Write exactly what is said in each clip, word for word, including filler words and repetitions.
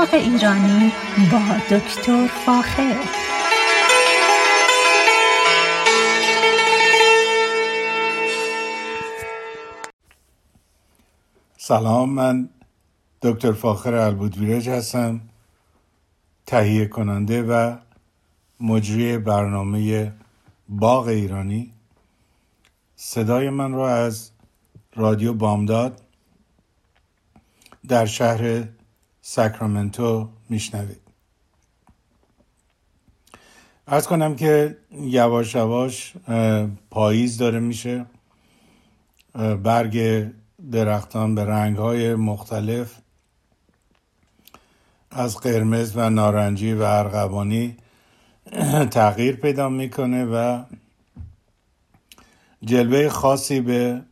باغ ایرانی با دکتر فاخر. سلام، من دکتر فاخر البودویرج هستم، تهیه کننده و مجری برنامه باغ ایرانی. صدای من را از رادیو بامداد در شهر ساکرامنتو میشنوید. عرض کنم که یواش یواش پاییز داره میشه، برگ درختان به رنگ‌های مختلف از قرمز و نارنجی و ارغوانی تغییر پیدا میکنه و جلوه خاصی به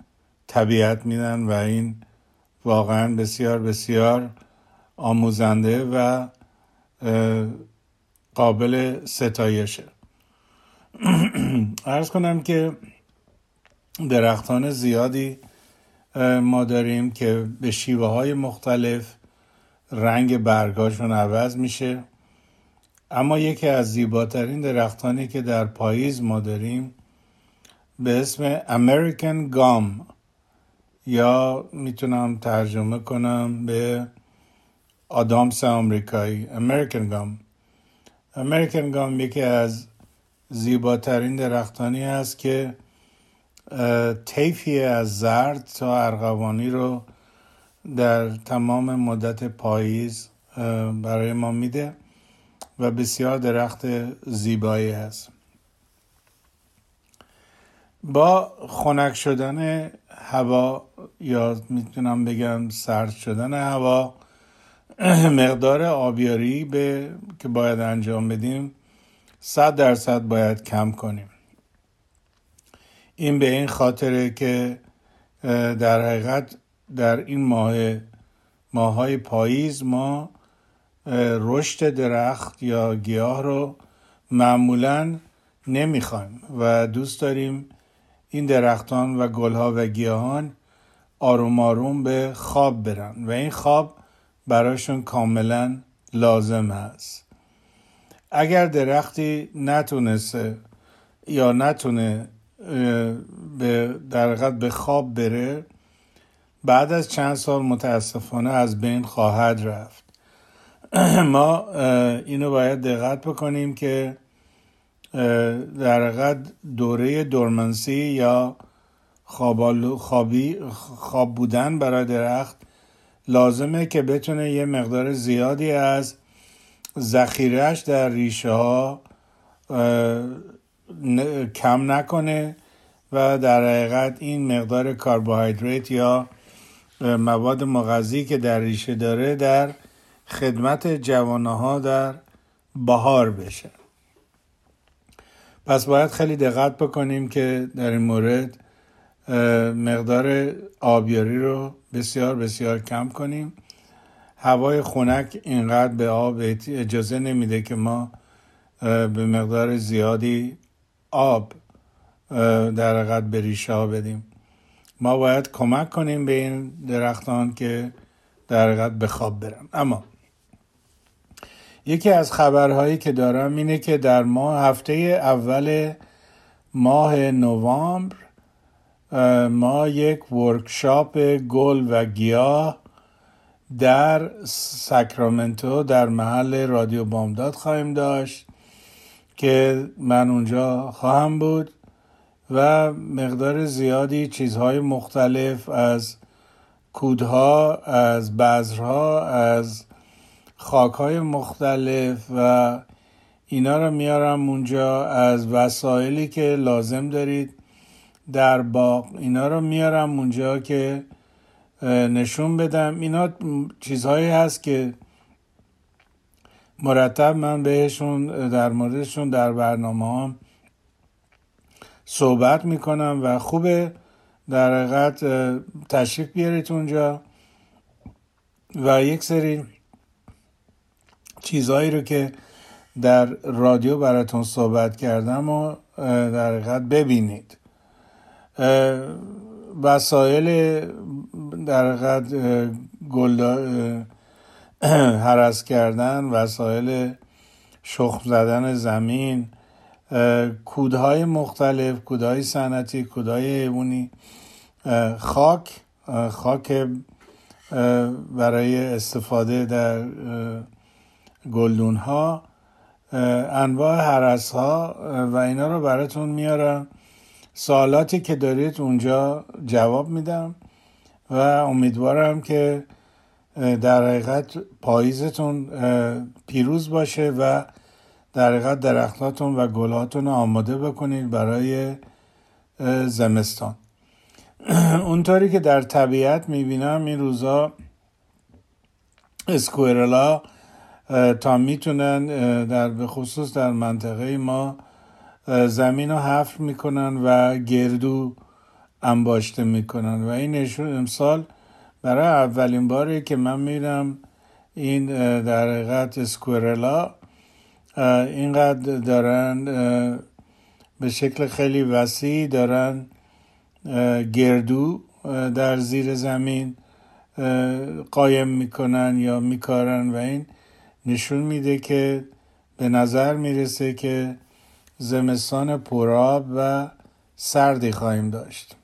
طبیعت میدن و این واقعا بسیار بسیار آموزنده و قابل ستایشه. عرض کنم که درختان زیادی ما داریم که به شیوه های مختلف رنگ برگاشون عوض میشه، اما یکی از زیباترین درختانی که در پاییز ما داریم به اسم American Gum، یا میتونم ترجمه کنم به آدامس آمریکایی، American Gum. American Gum یکی از زیباترین درختانی است که طیفی از زرد تا ارغوانی رو در تمام مدت پاییز برای ما میده و بسیار درخت زیبایی است. با خنک شدن هوا، یا میتونم بگم سرد شدن هوا، مقدار آبیاری به... که باید انجام بدیم صد درصد باید کم کنیم. این به این خاطره که در حقیقت در این ماه ماهای پاییز ما رشد درخت یا گیاه رو معمولاً نمیخوایم و دوست داریم این درختان و گلها و گیاهان آروم آروم به خواب برن و این خواب براشون کاملا لازم هست. اگر درختی نتونسته یا نتونه به در حقیقت به خواب بره، بعد از چند سال متاسفانه از بین خواهد رفت. ما اینو باید دقت بکنیم که در حقیقت دوره دورمنسی یا خوابی خواب بودن برای درخت لازمه که بتونه یه مقدار زیادی از ذخیره‌اش در ریشه ها کم نکنه و در حقیقت این مقدار کربوهیدرات یا مواد مغذی که در ریشه داره در خدمت جوانه ها در بهار بشه. پس باید خیلی دقت بکنیم که در این مورد مقدار آبیاری رو بسیار بسیار کم کنیم. هوای خنک اینقدر به آب اجازه نمیده که ما به مقدار زیادی آب در حقیقت به ریشه ها بدیم. ما باید کمک کنیم به این درختان که در حقیقت به خواب برن. اما یکی از خبرهایی که دارم اینه که در ماه هفته اول ماه نوامبر ما یک ورکشاپ گل و گیاه در ساکرامنتو در محل رادیو بامداد خواهیم داشت که من اونجا خواهم بود و مقدار زیادی چیزهای مختلف از کودها، از بذرها، از خاک‌های مختلف و اینا رو میارم اونجا، از وسایلی که لازم دارید در باغ اینا رو میارم اونجا که نشون بدم. اینا چیزهایی هست که مرتب من بهشون در موردشون در برنامه‌ام صحبت میکنم و خوبه در حقیقت تشریف بیارید اونجا و یک سری چیزایی رو که در رادیو براتون صحبت کردم و در حقیقت ببینید. وسایل در حقیقت هرس کردن، وسایل شخم زدن زمین، کودهای مختلف، کودهای صنعتی، کودهای حیوانی، خاک خاک برای استفاده در گلدونها، انواع هرس ها و اینا رو براتون میارم. سوالاتی که دارید اونجا جواب میدم و امیدوارم که در حقیقت پاییزتون پیروز باشه و در حقیقت درختاتون و گلهاتون آماده بکنید برای زمستان. اونطوری که در طبیعت میبینم این روزا اسکوئرلا تا میتونن در به خصوص در منطقه ما زمین رو حفر میکنن و گردو انباشته میکنن و این نشون امسال برای اولین باری که من میبینم این در حقیقت اسکوئرلا اینقدر دارن به شکل خیلی وسیع دارن گردو در زیر زمین قایم میکنن یا میکارن و این نشون میده که به نظر میرسه که زمستان پرآب و سردی خواهیم داشت.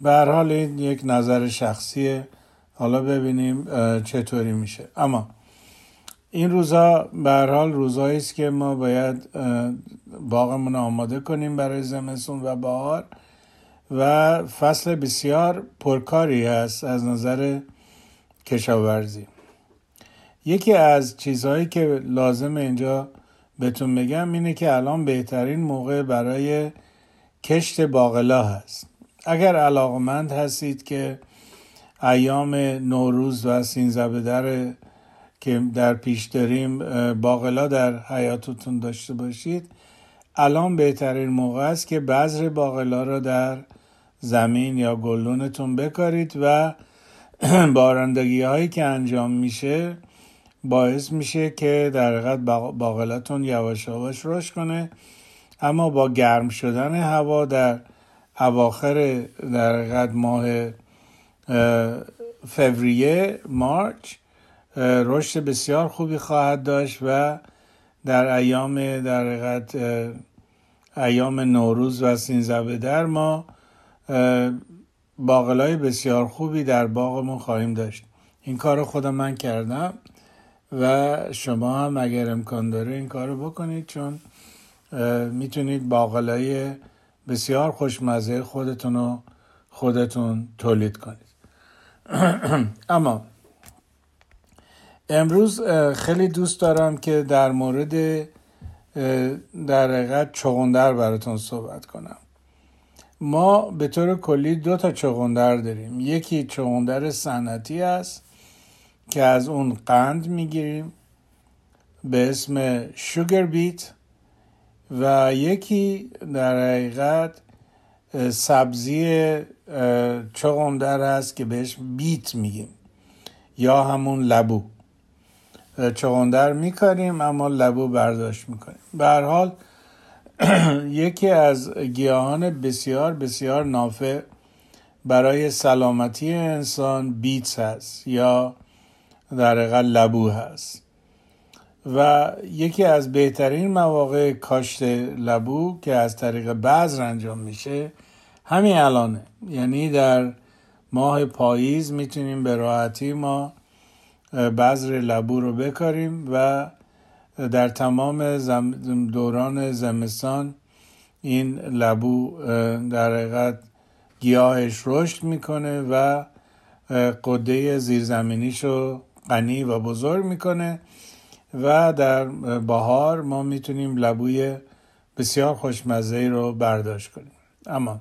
به هر حال این یک نظر شخصیه، حالا ببینیم چطوری میشه. اما این روزا به هر حال روزایی است که ما باید باغمون آماده کنیم برای زمستون و بهار و فصل بسیار پرکاری هست از نظر کشاورزی. یکی از چیزهایی که لازم اینجا بهتون بگم اینه که الان بهترین موقع برای کشت باقلا هست. اگر علاقمند هستید که ایام نوروز و سیزده بدر که در پیش داریم باقلا در حیاتتون داشته باشید، الان بهترین موقع است که بذر باقلا را در زمین یا گلدونتون بکارید و بارندگی هایی که انجام میشه باعث میشه که در حقیقت باقلاتون یواش یواش رشد کنه. اما با گرم شدن هوا در اواخر در حقیقت ماه فوریه مارچ رشد بسیار خوبی خواهد داشت و در ایام در حقیقت ایام نوروز و سیزده بدر ما باقلای بسیار خوبی در باغمون خواهیم داشت. این کارو خودم من کردم و شما هم اگر امکان داره این کارو بکنید، چون میتونید باقلای بسیار خوشمزه خودتون رو خودتون تولید کنید. اما امروز خیلی دوست دارم که در مورد در حقیقت چغندر براتون صحبت کنم. ما به طور کلی دو تا چغندر داریم. یکی چغندر صنعتی است که از اون قند میگیریم به اسم شوگر بیت و یکی در حقیقت سبزی چغندر است که بهش بیت میگیم یا همون لبو. چغندر میکاریم اما لبو برداشت میکنیم. به هر حال یکی از گیاهان بسیار بسیار نافع برای سلامتی انسان بیت هست یا در حقیقت لبو هست و یکی از بهترین مواقع کاشت لبو که از طریق بذر انجام میشه همین الانه، یعنی در ماه پاییز میتونیم به راحتی ما بذر لبو رو بکاریم و در تمام زم دوران زمستان این لبو در حقیقت گیاهش رشد میکنه و قده زیرزمینیشو غنی و بزرگ میکنه و در بهار ما میتونیم لبوی بسیار خوشمزه‌ای رو برداشت کنیم. اما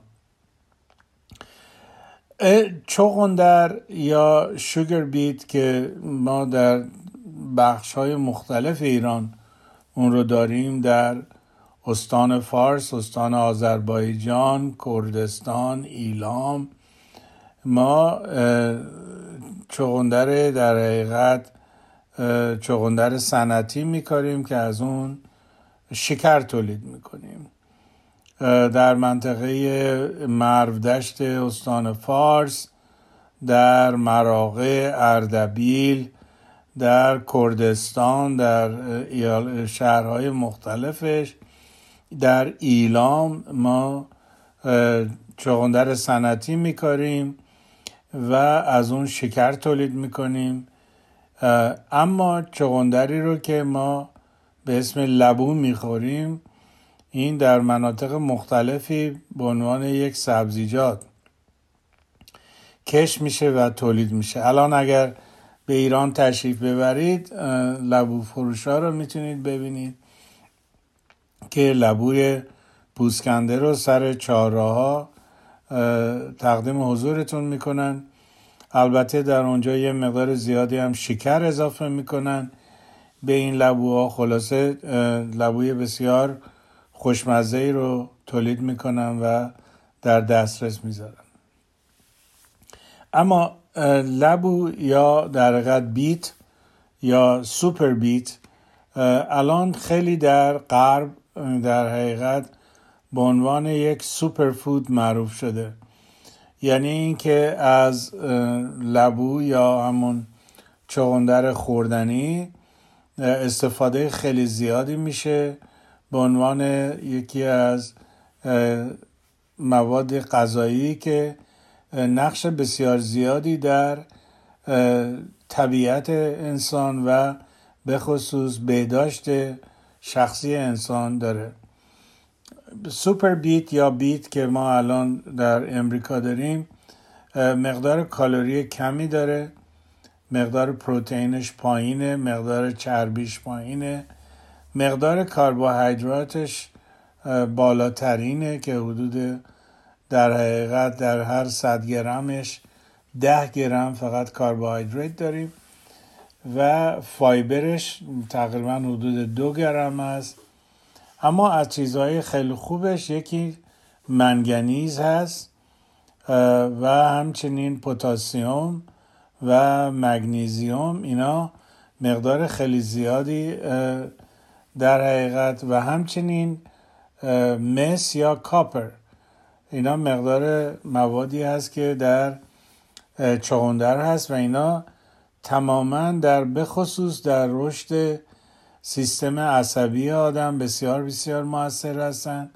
چغندر یا شوگر بیت که ما در بخش‌های مختلف ایران اون رو داریم، در استان فارس، استان آذربایجان، کردستان، ایلام ما چغندر در حقیقت چغندر صنعتی میکاریم که از اون شکر تولید میکنیم. در منطقه مرودشت استان فارس، در مراغه اردبیل، در کردستان، در شهرهای مختلفش، در ایلام ما چغندر سنتی میکاریم و از اون شکر تولید میکنیم. اما چغندری رو که ما به اسم لبو میخوریم، این در مناطق مختلفی به عنوان یک سبزیجات کش میشه و تولید میشه. الان اگر به ایران تشریف ببرید لبو فروشا رو میتونید ببینید که لبوی پوسکنده رو سر چهارراها تقدیم حضورتون میکنن. البته در اونجا یه مقدار زیادی هم شکر اضافه میکنن به این لبوها. خلاصه لبوی بسیار خوشمزه‌ای رو تولید میکنن و در دسترس میذارن. اما لبو یا در حقیقت بیت یا سوپر بیت الان خیلی در غرب در حقیقت به عنوان یک سوپر فود معروف شده، یعنی اینکه از لبو یا همون چغندر خوردنی استفاده خیلی زیادی میشه به عنوان یکی از مواد غذایی که نقش بسیار زیادی در طبیعت انسان و به خصوص بهداشت شخصی انسان داره. سوپر بیت یا بیت که ما الان در امریکا داریم مقدار کالری کمی داره، مقدار پروتئینش پایینه، مقدار چربیش پایینه، مقدار کربوهیدراتش بالاترینه که حدود در حقیقت در هر صد گرمش ده گرم فقط کربوهیدرات داریم و فایبرش تقریبا حدود دو گرم است. اما از چیزهای خیلی خوبش یکی منگنیز هست و همچنین پتاسیم و مگنیزیم. اینا مقدار خیلی زیادی در حقیقت و همچنین مس یا کاپر، اینا مقدار موادی هست که در چغندر هست و اینا تماما در بخصوص در رشد سیستم عصبی آدم بسیار بسیار موثر هستن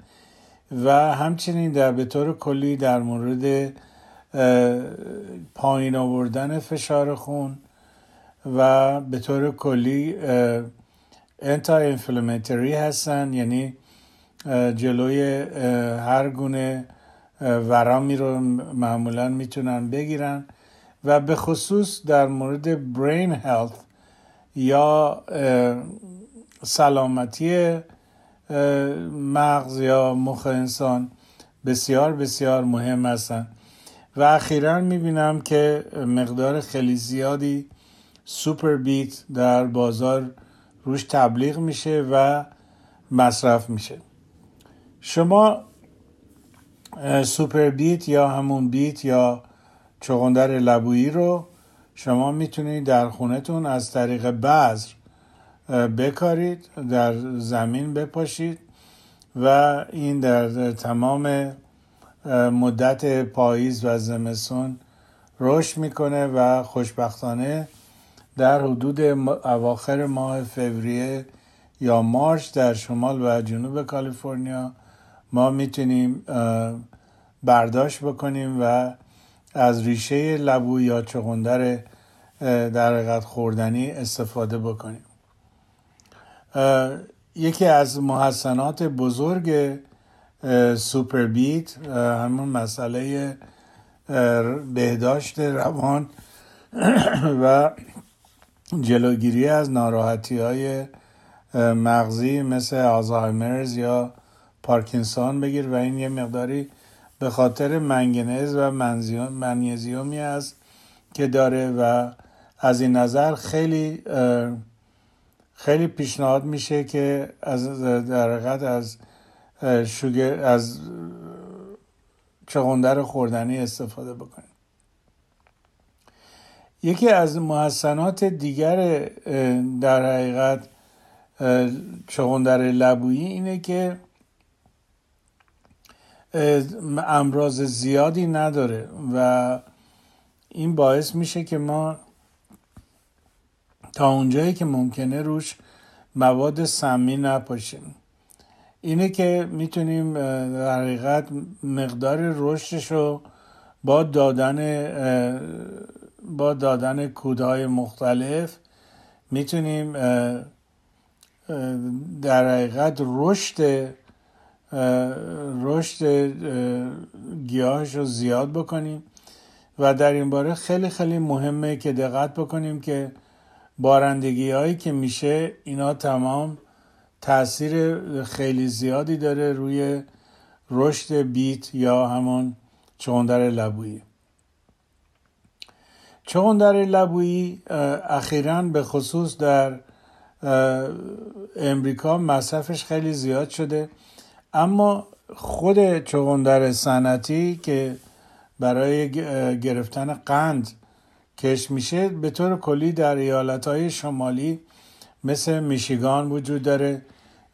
و همچنین در به طور کلی در مورد پایین آوردن فشار خون و به طور کلی انتای انفلاماتوری هستن، یعنی جلوی هر گونه ورمی رو معمولا میتونن بگیرن و به خصوص در مورد برین هلت یا سلامتی مغز یا مخ انسان بسیار بسیار مهم هستن. و اخیراً میبینم که مقدار خیلی زیادی سوپر بیت در بازار روش تبلیغ میشه و مصرف میشه. شما سوپر بیت یا همون بیت یا چغندر لبویی رو شما میتونید در خونتون از طریق بذر بکارید، در زمین بپاشید و این در تمام مدت پاییز و زمستون رشد میکنه و خوشبختانه در حدود اواخر ماه فوریه یا مارچ در شمال و جنوب کالیفرنیا ما میتونیم برداشت بکنیم و از ریشه لبو یا چغندر در حقیقت خوردنی استفاده بکنیم. یکی از محسنات بزرگ سوپر بیت همون مسئله بهداشت روان و جلوگیری از ناراحتی‌های مغزی مثل آلزایمرز یا پارکینسون بگیر و این یه مقداری به خاطر منگنز و منیزیومی است که داره و از این نظر خیلی خیلی پیشنهاد میشه که از در حقیقت از شوگر از چغندر خوردنی استفاده بکنید. یکی از محسنات دیگر در حقیقت چغندر لبویی اینه که امراض زیادی نداره و این باعث میشه که ما تا اونجایی که ممکنه روش مواد سمی نپاشیم. اینه که میتونیم در حقیقت مقدار رشدش رو با دادن با دادن کودهای مختلف میتونیم در حقیقت رشد رشد گیاهش رو زیاد بکنیم. و در این باره خیلی خیلی مهمه که دقت بکنیم که بارندگی هایی که میشه اینا تمام تأثیر خیلی زیادی داره روی رشد بیت یا همون چغندر لبویی. چغندر لبویی اخیراً به خصوص در امریکا مصرفش خیلی زیاد شده، اما خود چغندر صنعتی که برای گرفتن قند کش میشه به طور کلی در ایالت‌های شمالی مثل میشیگان وجود داره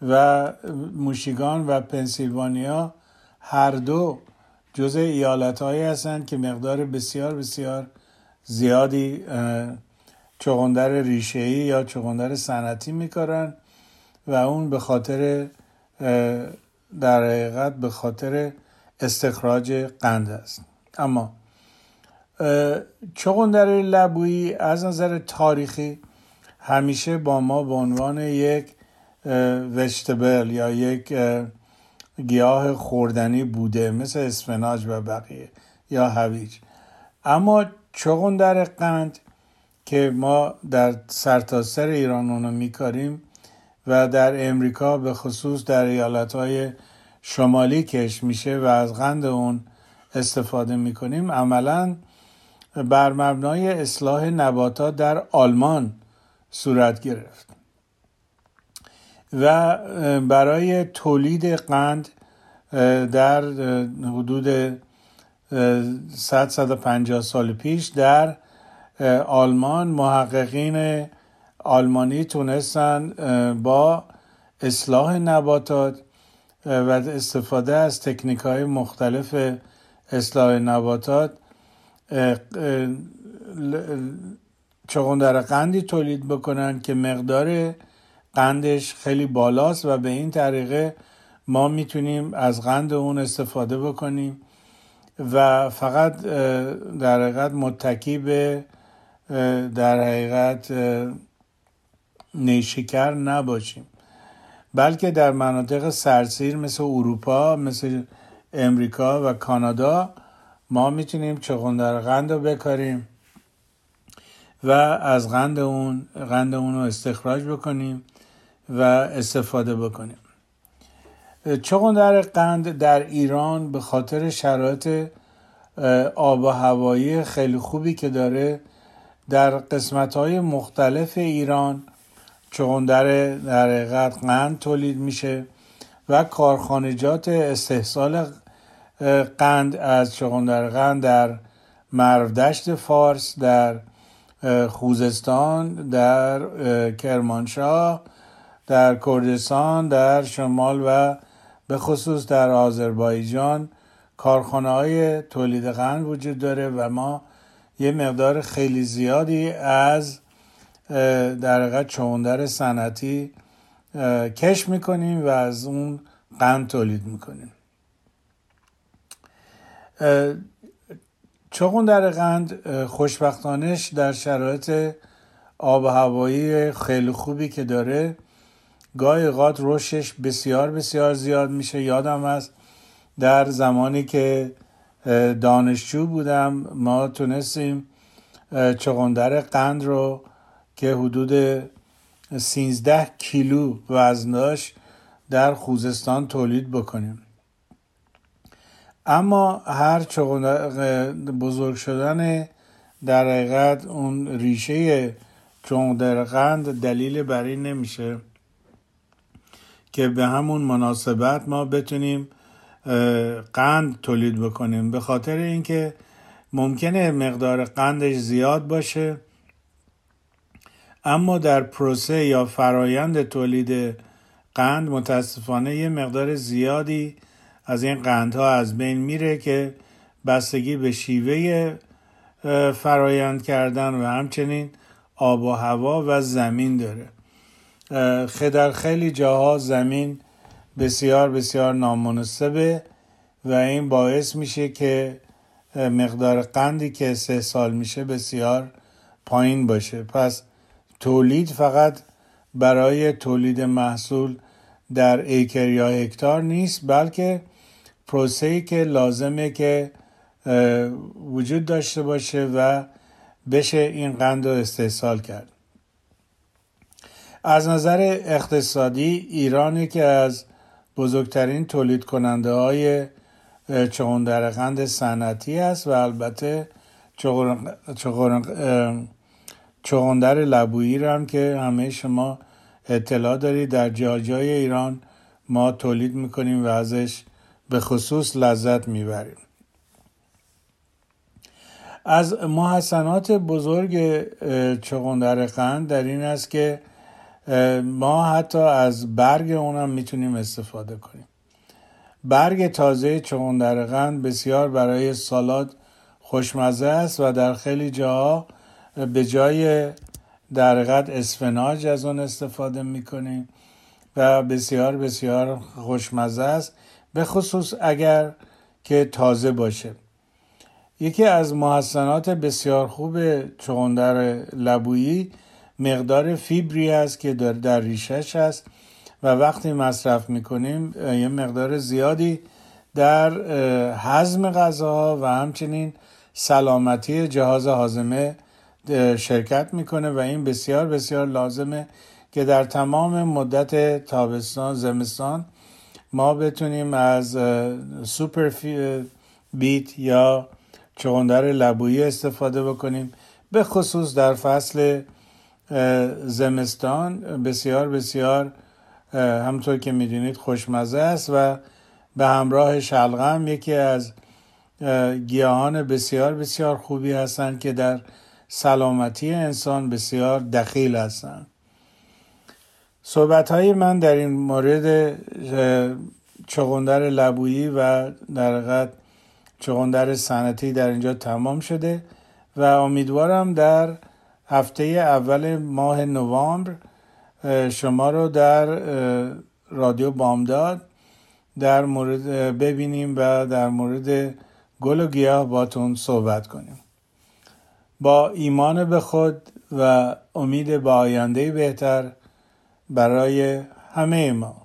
و میشیگان و پنسیلوانیا هر دو جزء ایالت‌هایی هستند که مقدار بسیار بسیار زیادی چغندر ریشه‌ای یا چغندر صنعتی میکارن و اون به خاطر در حقیقت به خاطر استخراج قند است. اما چغندر لبویی از نظر تاریخی همیشه با ما به عنوان یک ویجتبل یا یک گیاه خوردنی بوده، مثل اسفناج و بقیه یا هویج. اما چغندر قند که ما در سرتاسر ایران اونو میکاریم و در امریکا به خصوص در ایالت‌های شمالی کش میشه و از قند اون استفاده میکنیم، عملاً بر مبنای اصلاح نباتات در آلمان صورت گرفت و برای تولید قند در حدود صد تا صد و پنجاه سال پیش در آلمان محققین آلمانی تونستند با اصلاح نباتات و استفاده از تکنیک‌های مختلف اصلاح نباتات چغندر قندی تولید بکنن که مقدار قندش خیلی بالاست و به این طریقه ما میتونیم از قند اون استفاده بکنیم و فقط در حقیقت متکی به در حقیقت نیشکر نباشیم، بلکه در مناطق سرسیر مثل اروپا، مثل امریکا و کانادا ما میتونیم چغندر قند رو بکاریم و از قند اون قند اون رو استخراج بکنیم و استفاده بکنیم. چغندر قند در ایران به خاطر شرایط آب و هوایی خیلی خوبی که داره در قسمت‌های مختلف ایران چغندر در حقیقت قند تولید میشه و کارخانجات استحصال قند از چغندر قند در مرودشت فارس، در خوزستان، در کرمانشاه، در کردستان، در شمال و به خصوص در آذربایجان کارخانه‌های تولید قند وجود داره و ما یه مقدار خیلی زیادی از در حقیقت چغندر صنعتی کش میکنیم و از اون قند تولید میکنیم. چغندر قند خوشبختانش در شرایط آب و هوایی خیلی خوبی که داره گاهی اوقات رشدش بسیار بسیار زیاد میشه. یادم هست در زمانی که دانشجو بودم ما تونستیم چغندر قند رو که حدود سیزده کیلو وزن داشت در خوزستان تولید بکنیم. اما هر چغندر بزرگ شدن در حقیقت اون ریشه چغندر قند دلیل بر این نمیشه که به همون مناسبت ما بتونیم قند تولید بکنیم، به خاطر اینکه ممکنه مقدار قندش زیاد باشه اما در پروسه یا فرایند تولید قند متاسفانه یه مقدار زیادی از این قندها از بین میره که بستگی به شیوه فرایند کردن و همچنین آب و هوا و زمین داره. در خیلی جاها زمین بسیار بسیار نامناسبه و این باعث میشه که مقدار قندی که استحصال میشه بسیار پایین باشه. پس تولید فقط برای تولید محصول در ایکر یا هکتار نیست، بلکه پروسه‌ای که لازمه که وجود داشته باشه و بشه این قند رو استحصال کرد. از نظر اقتصادی ایرانی که از بزرگترین تولید کننده های چغندرقند صنعتی است و البته چغندر لبویی را هم که همه شما اطلاع دارید در جای جای ایران ما تولید میکنیم و ازش به خصوص لذت میبریم. از محسنات بزرگ چغندرقند در این است که ما حتی از برگ اونم میتونیم استفاده کنیم. برگ تازه چغندرقند بسیار برای سالاد خوشمزه است و در خیلی جاها به جای در حقیقت اسفناج از اون استفاده میکنیم و بسیار بسیار خوشمزه است، به خصوص اگر که تازه باشه. یکی از محسنات بسیار خوب چغندر لبویی مقدار فیبری است که در, در ریشش است و وقتی مصرف میکنیم یه مقدار زیادی در هضم غذاها و همچنین سلامتی جهاز هاضمه شرکت میکنه و این بسیار بسیار لازمه که در تمام مدت تابستان زمستان ما بتونیم از سوپر بیت یا چغندر لبویی استفاده بکنیم. به خصوص در فصل زمستان بسیار بسیار همطور که میدونید خوشمزه است و به همراه شلغم یکی از گیاهان بسیار بسیار خوبی هستند که در سلامتی انسان بسیار دخیل هستند. صحبت‌های من در این مورد چغندر لبویی و در حقیقت چغندر صنعتی در اینجا تمام شده و امیدوارم در هفته اول ماه نوامبر شما رو در رادیو بامداد در مورد ببینیم و در مورد گل و گیاه باتون صحبت کنیم. با ایمان به خود و امید به آینده‌ای بهتر برای همه ما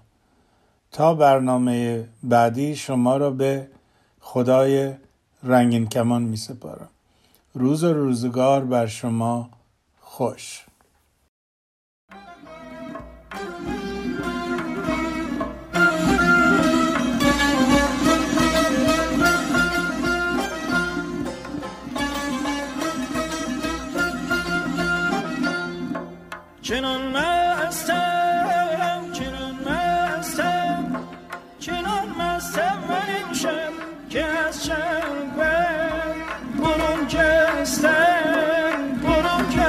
تا برنامه بعدی شما رو به خدای رنگین کمان می سپارم. روز و روزگار بر شما خوش. چنان مستم چنان مستم چنان مستم من امشب که از چنگم برون کستم برون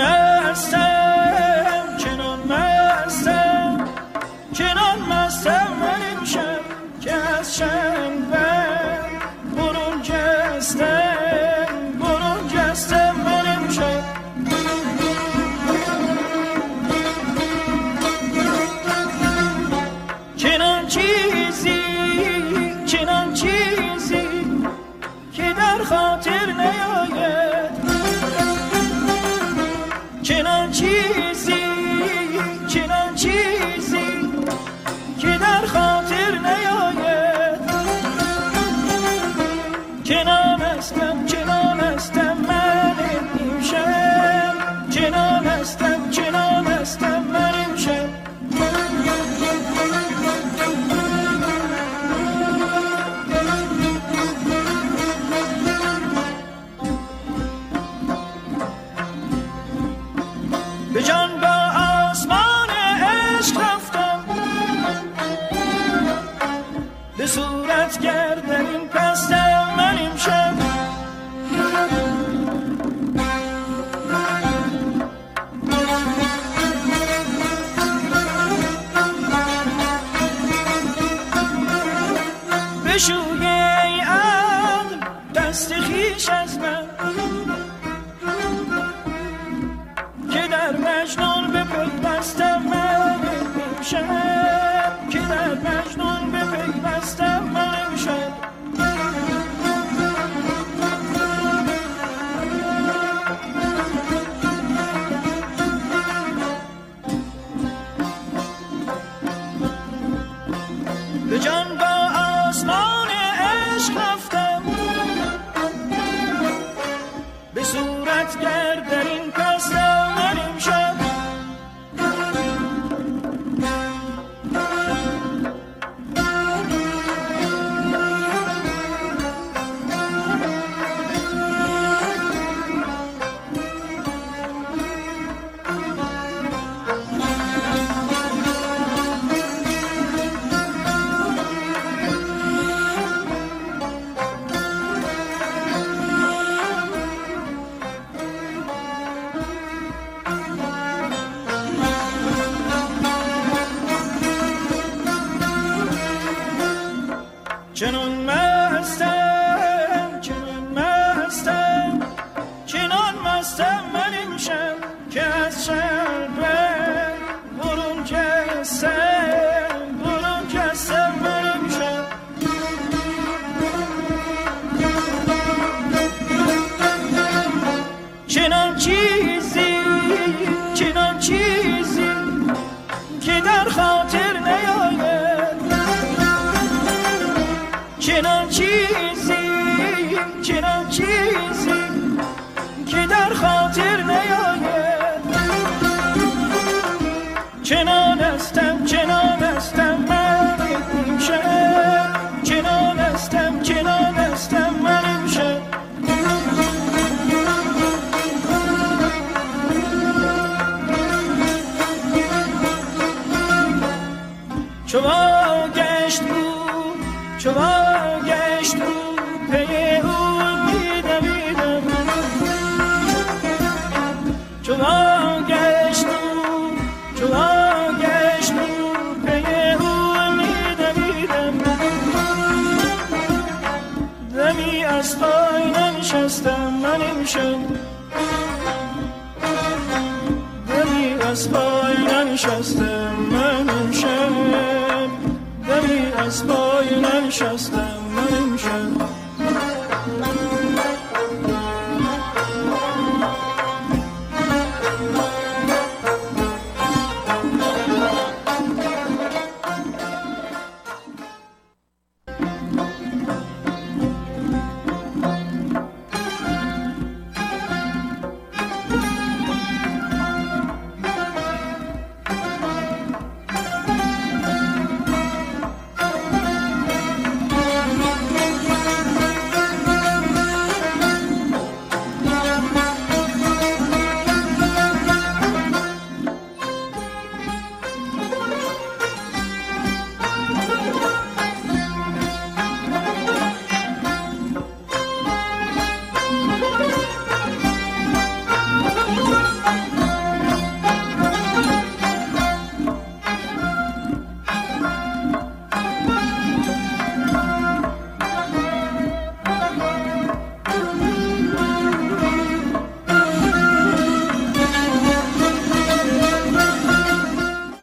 مستم چنان مستم چنان مستم من امشب که از چنگم Just a minute, just a minute. گشوده ای عقل دست خیش از من که در مجنون به پک بستم من امشب که در مجنون به پک بستم من امشب به جان با آسمان عشق رفتم به صورت گرد در این پستم من امشب Just